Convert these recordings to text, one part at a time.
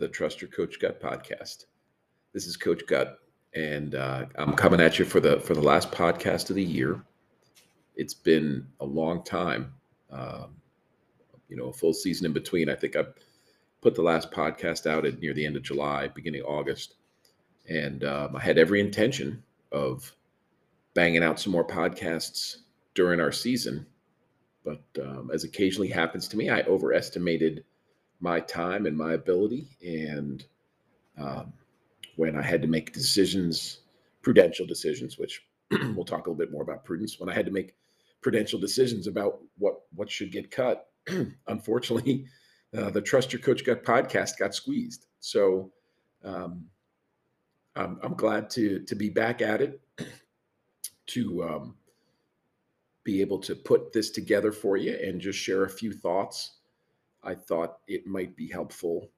the Trust Your Coach Gut podcast. This is Coach Gut, and I'm coming at you for the last podcast of the year. It's been a long time, a full season in between. I think I put the last podcast out at near the end of July, beginning of August, and I had every intention of banging out some more podcasts during our season. But as occasionally happens to me, I overestimated my time and my ability. And when I had to make decisions, prudential decisions, which we'll talk a little bit more about prudence, when I had to make prudential decisions about what should get cut, unfortunately, the Trust Your Coach Gut podcast got squeezed. So I'm glad to be back at it, to be able to put this together for you and just share a few thoughts. I thought it might be helpful.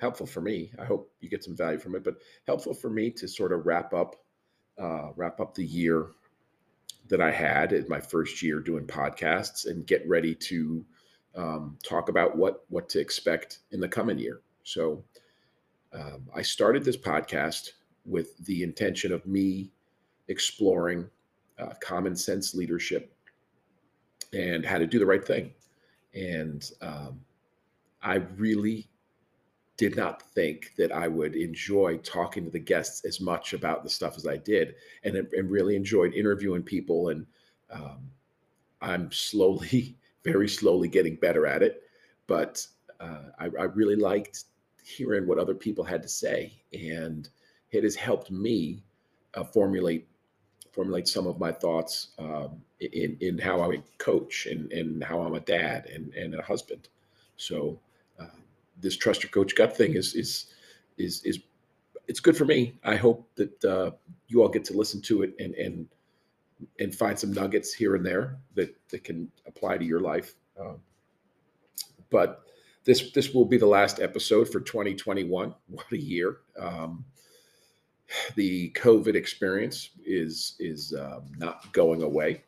Helpful for me. I hope you get some value from it, but helpful for me to sort of wrap up the year that I had in my first year doing podcasts and get ready to talk about what to expect in the coming year. So I started this podcast with the intention of me exploring common sense leadership and how to do the right thing. And I really did not think that I would enjoy talking to the guests as much about the stuff as I did, and really enjoyed interviewing people. And I'm slowly, very slowly getting better at it. But I really liked hearing what other people had to say. And it has helped me formulate some of my thoughts in how I coach and how I'm a dad and a husband. So this Trust Your Coach Gut thing is it's good for me. I hope that you all get to listen to it and find some nuggets here and there that can apply to your life. But this will be the last episode for 2021. What a year. The COVID experience is not going away.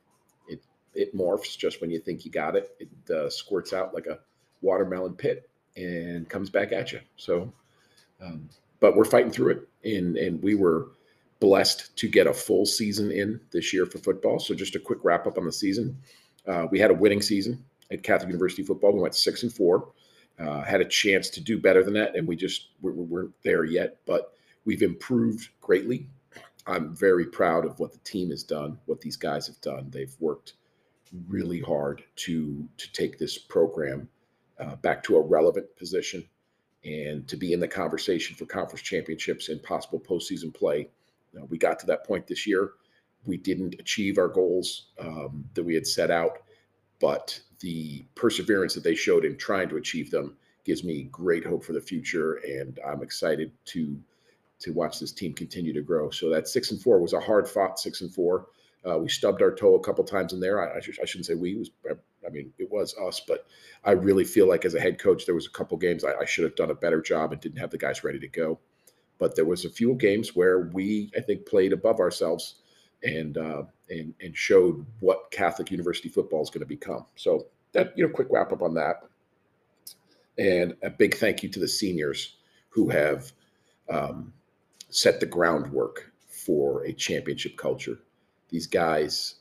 It morphs just when you think you got it. It squirts out like a watermelon pit and comes back at you. So, but we're fighting through it, and we were blessed to get a full season in this year for football. So just a quick wrap up on the season. We had a winning season at Catholic University football. We went 6-4, had a chance to do better than that. And we weren't there yet, but we've improved greatly. I'm very proud of what the team has done, what these guys have done. They've worked really hard to take this program back to a relevant position and to be in the conversation for conference championships and possible postseason play. Now, we got to that point this year. We didn't achieve our goals that we had set out, but the perseverance that they showed in trying to achieve them gives me great hope for the future, and I'm excited to watch this team continue to grow. So that 6-4 was a hard fought 6-4. We stubbed our toe a couple times in there. I shouldn't say we. It was us, but I really feel like as a head coach, there was a couple games I should have done a better job and didn't have the guys ready to go. But there was a few games where we, I think, played above ourselves and showed what Catholic University football is going to become. So that, quick wrap up on that. And a big thank you to the seniors who have set the groundwork for a championship culture. These guys,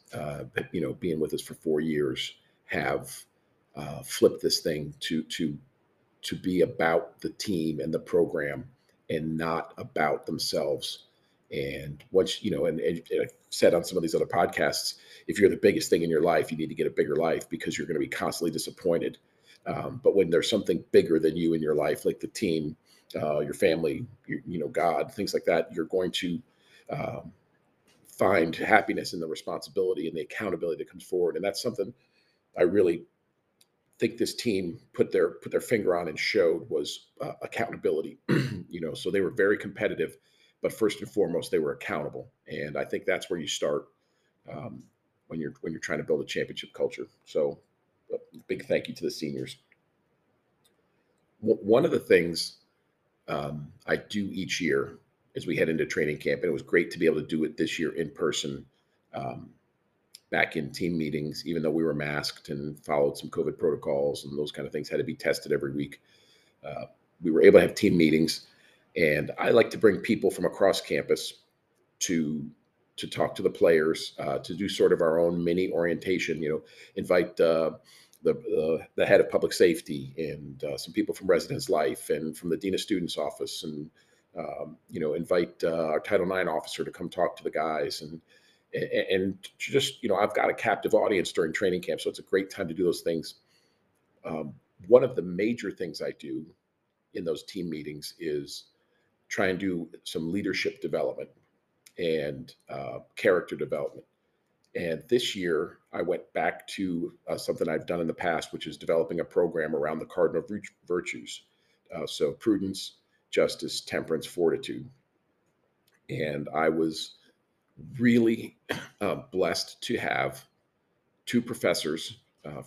being with us for 4 years, have flipped this thing to be about the team and the program and not about themselves. And once, and I said on some of these other podcasts, if you're the biggest thing in your life, you need to get a bigger life because you're going to be constantly disappointed. But when there's something bigger than you in your life, like the team, your family, God, things like that, you're going to find happiness in the responsibility and the accountability that comes forward. And that's something I really think this team put their finger on and showed was accountability. So they were very competitive, but first and foremost, they were accountable. And I think that's where you start when you're trying to build a championship culture. So a big thank you to the seniors. One of the things I do each year as we head into training camp, and it was great to be able to do it this year in person, back in team meetings, even though we were masked and followed some COVID protocols and those kind of things, had to be tested every week. we were able to have team meetings, and I like to bring people from across campus to talk to the players, to do sort of our own mini orientation, invite the head of public safety and some people from residence life and from the dean of students office, and invite our Title IX officer to come talk to the guys, and just, I've got a captive audience during training camp, so it's a great time to do those things. One of the major things I do in those team meetings is try and do some leadership development and character development. And this year I went back to something I've done in the past, which is developing a program around the cardinal virtues. So prudence, justice, temperance, fortitude. And I was really blessed to have two professors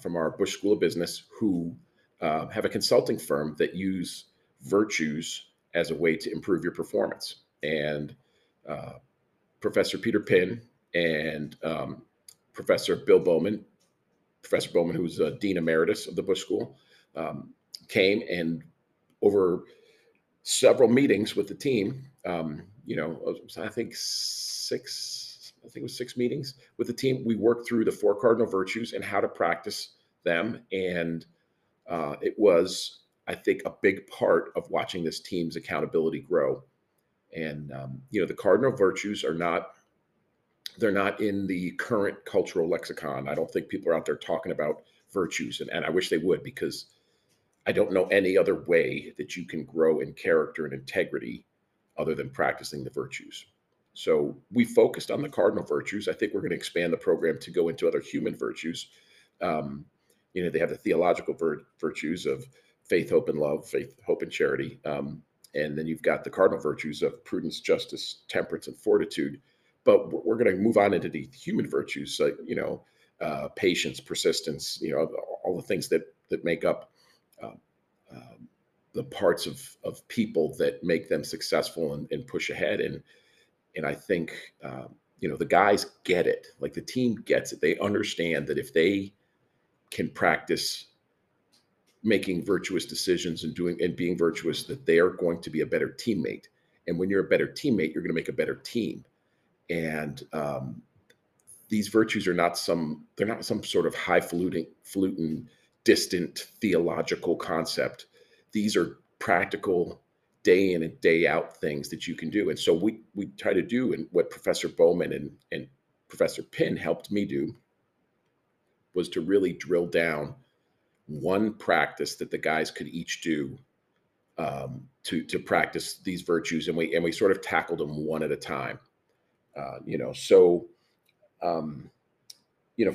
from our Bush School of Business who have a consulting firm that use virtues as a way to improve your performance. And Professor Peter Pinn and Professor Bill Bowman, Professor Bowman, who's a Dean Emeritus of the Bush School, came, and over several meetings with the team, I think it was six meetings with the team, we worked through the four cardinal virtues and how to practice them. And it was, I think, a big part of watching this team's accountability grow. And, the cardinal virtues are not, they're not in the current cultural lexicon. I don't think people are out there talking about virtues, and I wish they would, because I don't know any other way that you can grow in character and integrity other than practicing the virtues. So we focused on the cardinal virtues. I think we're going to expand the program to go into other human virtues. They have the theological virtues of faith, hope, and love, faith, hope, and charity. And then you've got the cardinal virtues of prudence, justice, temperance, and fortitude. But we're going to move on into the human virtues, like, patience, persistence, all the things that make up the parts of people that make them successful and push ahead. And I think, the guys get it, like the team gets it. They understand that if they can practice making virtuous decisions and being virtuous, that they are going to be a better teammate. And when you're a better teammate, you're going to make a better team. And these virtues are not some sort of highfalutin, distant theological concept. These are practical, day in and day out things that you can do. And so we try to do, and what Professor Bowman and Professor Pinn helped me do, was to really drill down one practice that the guys could each do to practice these virtues, and we sort of tackled them one at a time. For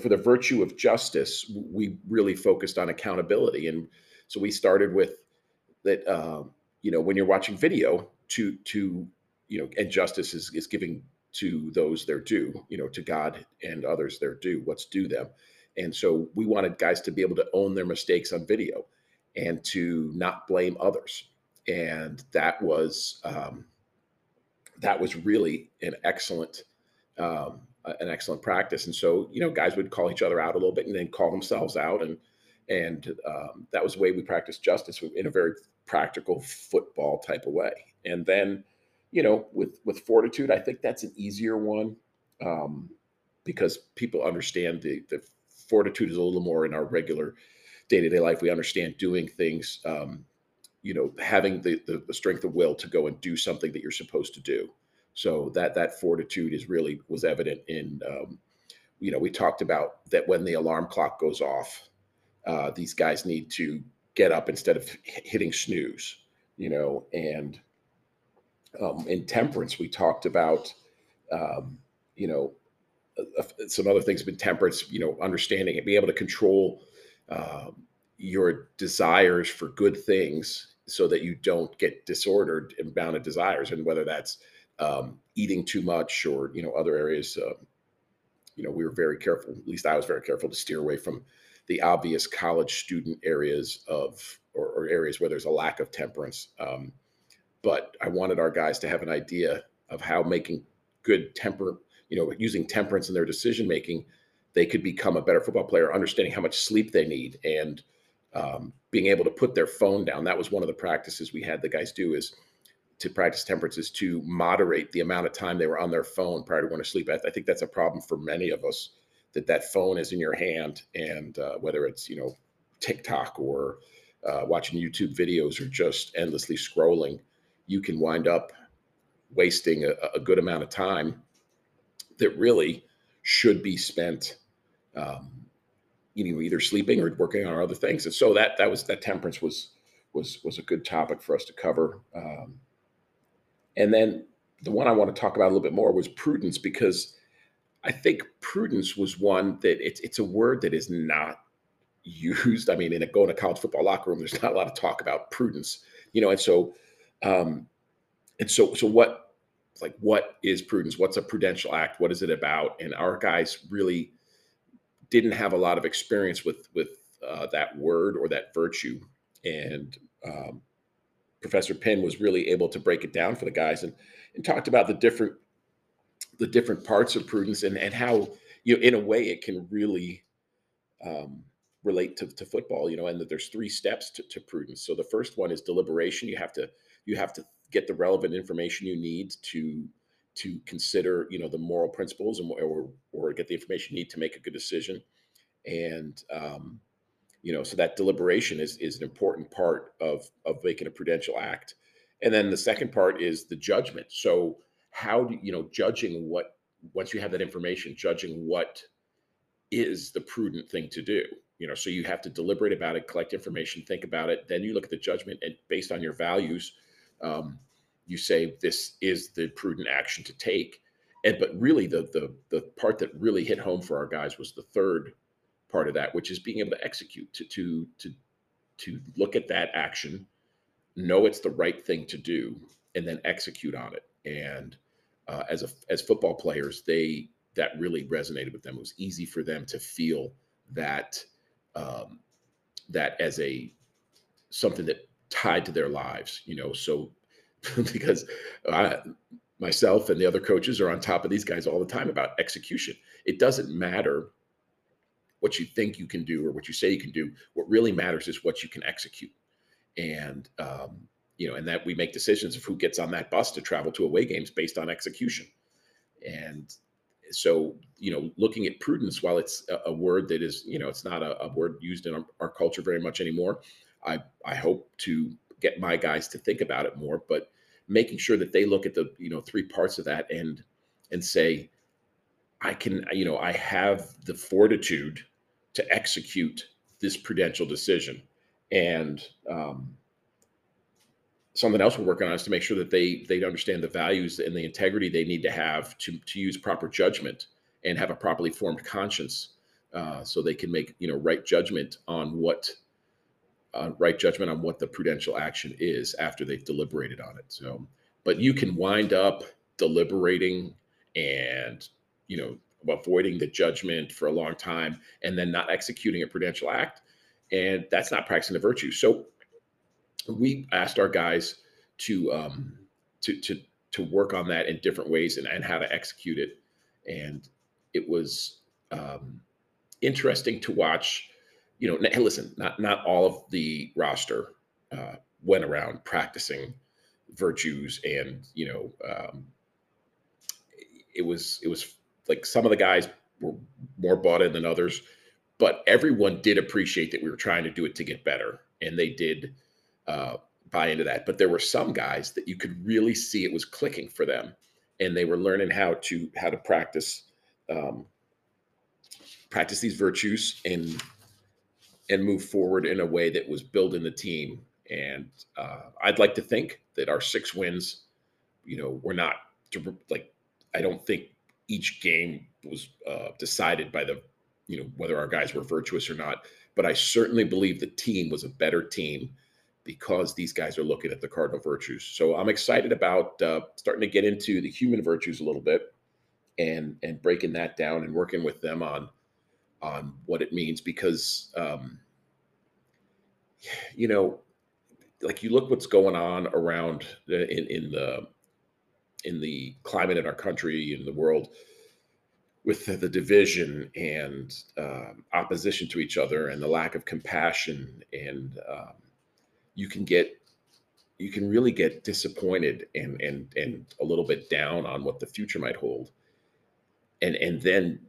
the virtue of justice, we really focused on accountability. And so we started with that, when you're watching video to and justice is giving to those their due, to God and others their due, what's due them. And so we wanted guys to be able to own their mistakes on video and to not blame others. And that was really an excellent practice. And so, guys would call each other out a little bit and then call themselves out. And that was the way we practiced justice, in a very practical football type of way. And then, with fortitude, I think that's an easier one, because people understand the fortitude is a little more in our regular day-to-day life. We understand doing things, having the strength of will to go and do something that you're supposed to do. So that fortitude was evident in, we talked about that when the alarm clock goes off, these guys need to get up instead of hitting snooze, and in temperance, we talked about, some other things, but temperance, understanding and being able to control your desires for good things so that you don't get disordered and bound to desires. And whether that's eating too much or, other areas, we were very careful, at least I was very careful to steer away from the obvious college student areas or areas where there's a lack of temperance. But I wanted our guys to have an idea of how making good using temperance in their decision-making, they could become a better football player, understanding how much sleep they need and being able to put their phone down. That was one of the practices we had the guys do, is to practice temperance, is to moderate the amount of time they were on their phone prior to going to sleep. I think that's a problem for many of us, that phone is in your hand, and whether it's, TikTok or watching YouTube videos or just endlessly scrolling, you can wind up wasting a good amount of time that really should be spent either sleeping or working on other things. And so that temperance was a good topic for us to cover. And then the one I want to talk about a little bit more was prudence, because I think prudence was one that it's a word that is not used. I mean, going to college football locker room, there's not a lot of talk about prudence, and so, what is prudence? What's a prudential act? What is it about? And our guys really didn't have a lot of experience with that word or that virtue. And Professor Pinn was really able to break it down for the guys and talked about the different parts of prudence and how, in a way, it can really relate to football, and that there's three steps to prudence. So the first one is deliberation. You have to get the relevant information you need to consider, the moral principles and or get the information you need to make a good decision. And, so that deliberation is an important part of making a prudential act. And then the second part is the judgment. So how do, judging what, once you have that information, judging what is the prudent thing to do, so you have to deliberate about it, collect information, think about it. Then you look at the judgment, and based on your values, you say this is the prudent action to take. But really the part that really hit home for our guys was the third part of that, which is being able to execute, to look at that action, know it's the right thing to do, and then execute on it. And as football players, that really resonated with them. It was easy for them to feel that as something that tied to their lives, so because myself and the other coaches are on top of these guys all the time about execution. It doesn't matter what you think you can do or what you say you can do. What really matters is what you can execute. And, and that we make decisions of who gets on that bus to travel to away games based on execution. And so, looking at prudence, while it's a word that is, it's not a word used in our culture very much anymore, I hope to get my guys to think about it more, but making sure that they look at the, three parts of that and say, I have the fortitude to execute this prudential decision. And something else we're working on is to make sure that they understand the values and the integrity they need to have to use proper judgment and have a properly formed conscience, so they can make, right judgment on what the prudential action is after they've deliberated on it. So, but you can wind up deliberating and, avoiding the judgment for a long time and then not executing a prudential act. And that's not practicing the virtue. So we asked our guys to work on that in different ways and how to execute it. And it was interesting to watch. Listen, not all of the roster went around practicing virtues, and it was like some of the guys were more bought in than others, but everyone did appreciate that we were trying to do it to get better, and they did buy into that. But there were some guys that you could really see it was clicking for them, and they were learning how to practice these virtues and move forward in a way that was building the team. And I'd like to think that our 6 wins, were not I don't think each game was decided by the, whether our guys were virtuous or not. But I certainly believe the team was a better team because these guys are looking at the cardinal virtues. So I'm excited about starting to get into the human virtues a little bit and breaking that down and working with them on what it means, because, you look what's going on around in the climate in our country, in the world, with the division and opposition to each other and the lack of compassion, and you can really get disappointed and a little bit down on what the future might hold. And then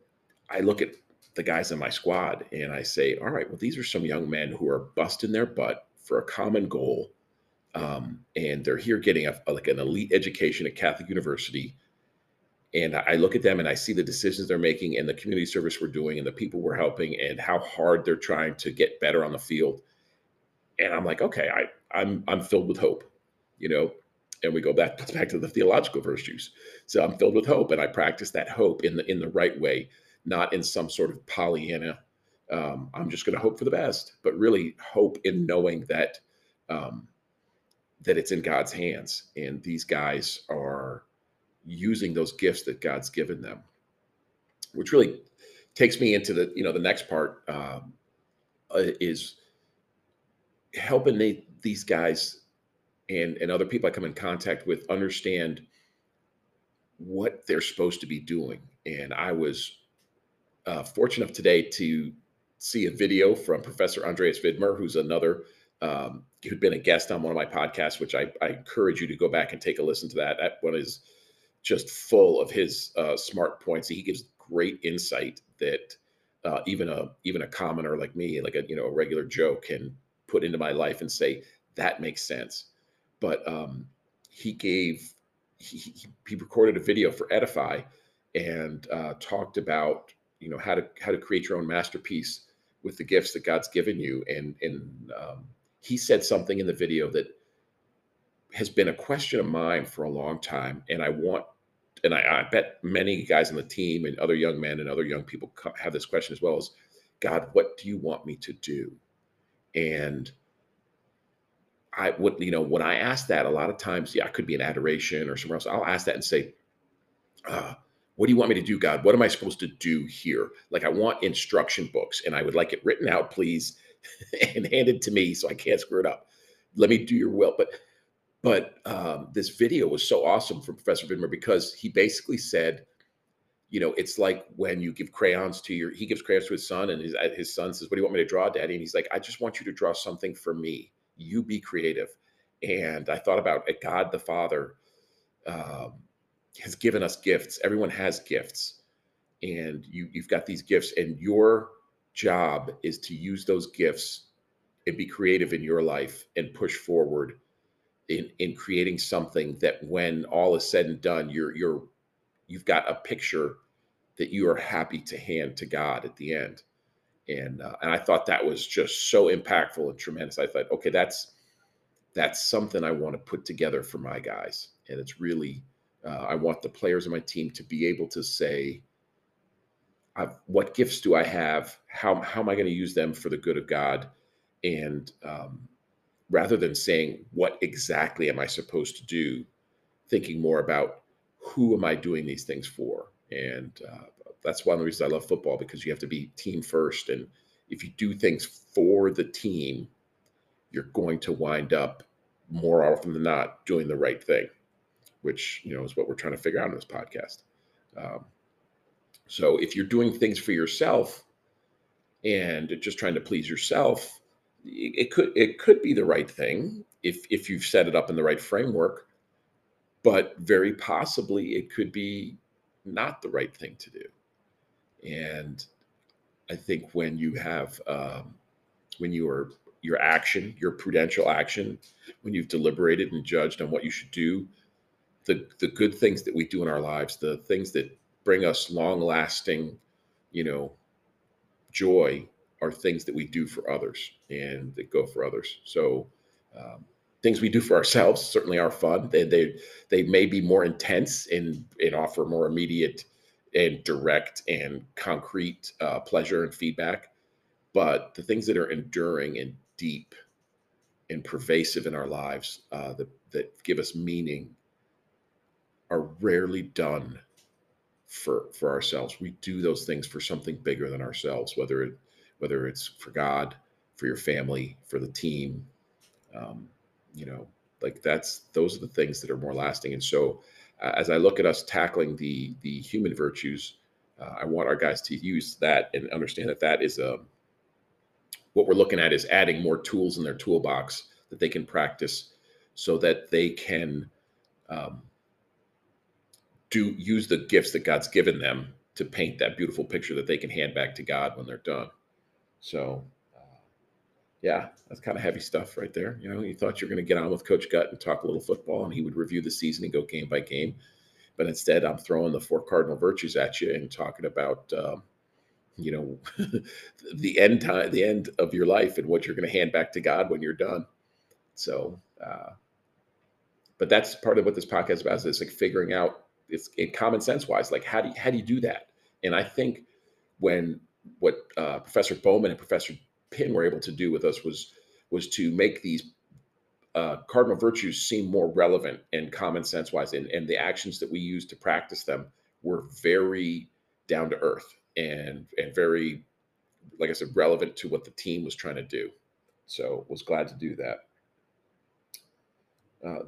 I look at the guys in my squad and I say, all right, well, these are some young men who are busting their butt for a common goal. And they're here getting like an elite education at Catholic University. And I look at them and I see the decisions they're making and the community service we're doing and the people we're helping and how hard they're trying to get better on the field. And I'm like, okay, I'm filled with hope, you know, and we go back to the theological virtues. So I'm filled with hope, and I practice that hope in the right way, not in some sort of Pollyanna. I'm just going to hope for the best, but really hope in knowing that that it's in God's hands, and these guys are using those gifts that God's given them, which really takes me into the next part is helping these guys and other people I come in contact with understand what they're supposed to be doing. And I was fortunate enough today to see a video from Professor Andreas Vidmer, who's another, who'd been a guest on one of my podcasts, which I encourage you to go back and take a listen to that. That one is just full of his smart points. He gives great insight that even a commoner like me, like a regular Joe, can put into my life and say, that makes sense. But he recorded a video for Edify and talked about, how to create your own masterpiece with the gifts that God's given you. And he said something in the video that has been a question of mine for a long time. And I bet many guys on the team and other young men and other young people have this question as well, as God, what do you want me to do? And I would, when I ask that, a lot of times, I could be in adoration or somewhere else. I'll ask that and say, what do you want me to do, God? What am I supposed to do here? Like, I want instruction books, and I would like it written out, please, and handed to me so I can't screw it up. Let me do your will. But this video was so awesome from Professor Vidmer, because he basically said, it's like when you give crayons he gives crayons to his son, and his son says, what do you want me to draw, Daddy? And he's like, I just want you to draw something for me. You be creative. And I thought about it. God the Father has given us gifts. Everyone has gifts. And you've got these gifts, and your job is to use those gifts and be creative in your life and push forward in creating something that, when all is said and done, you've got a picture that you are happy to hand to God at the end. And I thought that was just so impactful and tremendous. I thought, okay, that's something I want to put together for my guys. And it's really, I want the players on my team to be able to say, what gifts do I have? How am I going to use them for the good of God? And rather than saying, what exactly am I supposed to do, thinking more about, who am I doing these things for? And that's one of the reasons I love football, because you have to be team first. And if you do things for the team, you're going to wind up more often than not doing the right thing, which, is what we're trying to figure out in this podcast. So if you're doing things for yourself and just trying to please yourself, it could be the right thing if you've set it up in the right framework. But very possibly it could be not the right thing to do. And I think when you have, your prudential action, when you've deliberated and judged on what you should do, the good things that we do in our lives, the things that bring us long lasting, joy, are things that we do for others and that go for others. So, things we do for ourselves certainly are fun. They may be more intense and offer more immediate and direct and concrete pleasure and feedback. But the things that are enduring and deep and pervasive in our lives that give us meaning are rarely done for ourselves. We do those things for something bigger than ourselves, whether it's for God, for your family, for the team. Those are the things that are more lasting. And so as I look at us tackling the human virtues, I want our guys to use that and understand that that is what we're looking at is adding more tools in their toolbox that they can practice so that they can use the gifts that God's given them to paint that beautiful picture that they can hand back to God when they're done. So, yeah, that's kind of heavy stuff right there. You know, you thought you were going to get on with Coach Gutt and talk a little football, and he would review the season and go game by game. But instead, I'm throwing the four cardinal virtues at you and talking about, you know, the end of your life and what you're going to hand back to God when you're done. So, but that's part of what this podcast is about, is it's like figuring out, it's common sense wise, like how do you do that? And I think what Professor Bowman and Professor Pinn were able to do with us was to make these cardinal virtues seem more relevant and common sense wise, and the actions that we use to practice them were very down to earth and very, like I said, relevant to what the team was trying to do. So was glad to do that.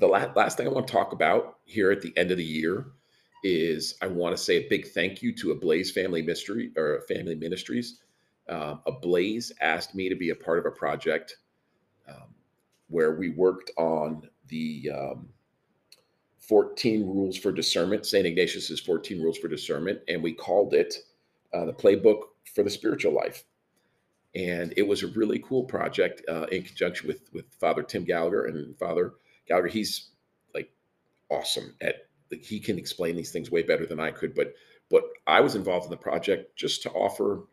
The last thing I want to talk about here at the end of the year is I want to say a big thank you to Ablaze Family Ministries. Ablaze asked me to be a part of a project where we worked on the 14 rules for discernment, Saint Ignatius's 14 rules for discernment, and we called it the playbook for the spiritual life. And it was a really cool project in conjunction with Father Tim Gallagher. And Father Gallagher, he's like awesome at, like, he can explain these things way better than I could, but I was involved in the project just to offer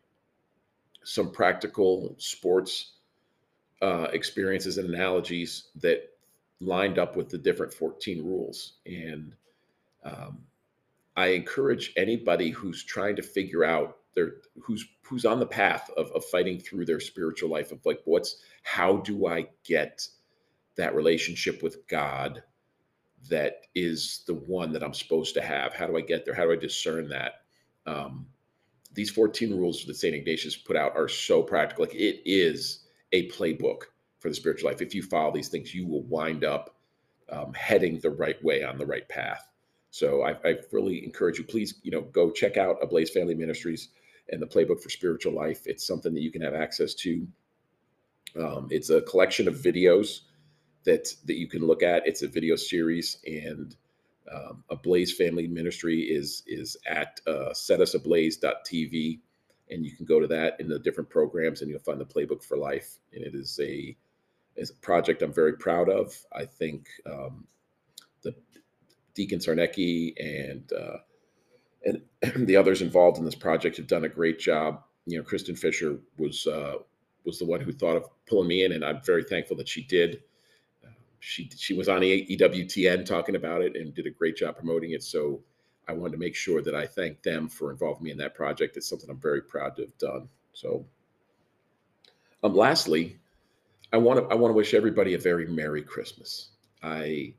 some practical sports experiences and analogies that lined up with the different 14 rules. And I encourage anybody who's trying to figure out who's on the path of fighting through their spiritual life of like, how do I get that relationship with God that is the one that I'm supposed to have? How do I get there? How do I discern that? These 14 rules that St. Ignatius put out are so practical. Like, it is a playbook for the spiritual life. If you follow these things, you will wind up heading the right way on the right path. So I really encourage you, please, you know, go check out Ablaze Family Ministries and the Playbook for Spiritual Life. It's something that you can have access to. It's a collection of videos that you can look at. It's a video series, and Ablaze Family Ministry is at setusablaze.tv, and you can go to that in the different programs, and you'll find the Playbook for Life. And it is a project I'm very proud of. I think the Deacon Sarnecki and the others involved in this project have done a great job. You know, Kristen Fisher was the one who thought of pulling me in, and I'm very thankful that she did. She was on EWTN talking about it and did a great job promoting it. So I wanted to make sure that I thanked them for involving me in that project. It's something I'm very proud to have done. So lastly, I want to wish everybody a very Merry Christmas. You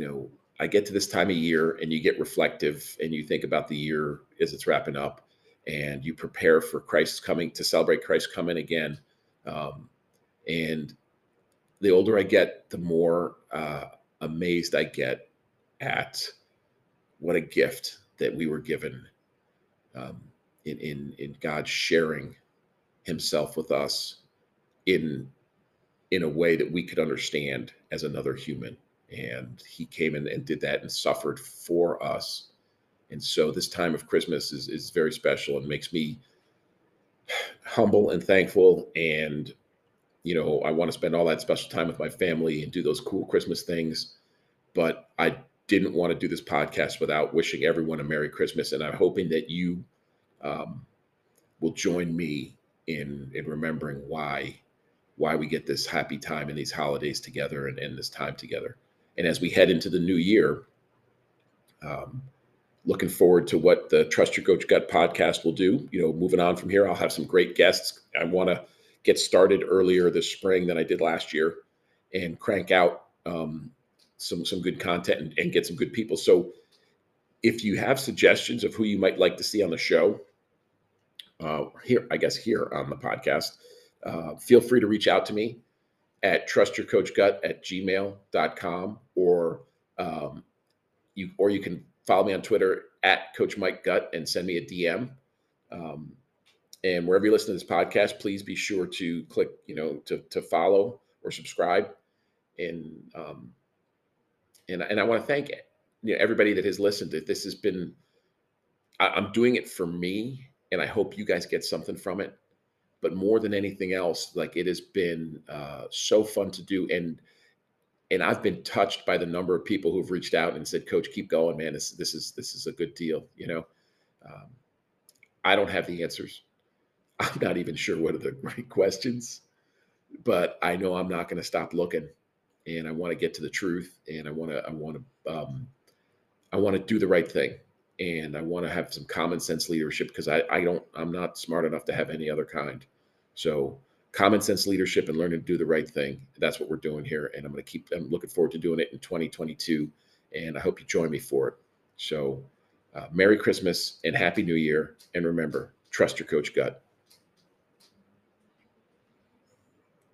know, I get to this time of year and you get reflective and you think about the year as it's wrapping up and you prepare for Christ's coming, to celebrate Christ's coming again. And the older I get, the more amazed I get at what a gift that we were given in God sharing himself with us in a way that we could understand as another human. And he came in and did that and suffered for us. And so this time of Christmas is very special and makes me humble and thankful. And, you know, I want to spend all that special time with my family and do those cool Christmas things. But I didn't want to do this podcast without wishing everyone a Merry Christmas. And I'm hoping that you will join me in remembering why we get this happy time and these holidays together and this time together. And as we head into the new year, looking forward to what the Trust Your Coach Gut podcast will do. You know, moving on from here, I'll have some great guests. I want to get started earlier this spring than I did last year and crank out some good content and get some good people. So if you have suggestions of who you might like to see on the show, here on the podcast, feel free to reach out to me at trustyourcoachgut@gmail.com, or you can follow me on Twitter at Coach Mike Gutt and send me a DM. And wherever you listen to this podcast, please be sure to click, to follow or subscribe. And I want to thank everybody that has listened. This has been, I'm doing it for me, and I hope you guys get something from it. But more than anything else, it has been so fun to do. And I've been touched by the number of people who've reached out and said, Coach, keep going, man. This is a good deal. I don't have the answers. I'm not even sure what are the right questions, but I know I'm not going to stop looking, and I want to get to the truth, and I want to do the right thing. And I want to have some common sense leadership, because I'm not smart enough to have any other kind. So common sense leadership and learning to do the right thing. That's what we're doing here. And I'm looking forward to doing it in 2022. And I hope you join me for it. So Merry Christmas and Happy New Year. And remember, trust your Coach Gut.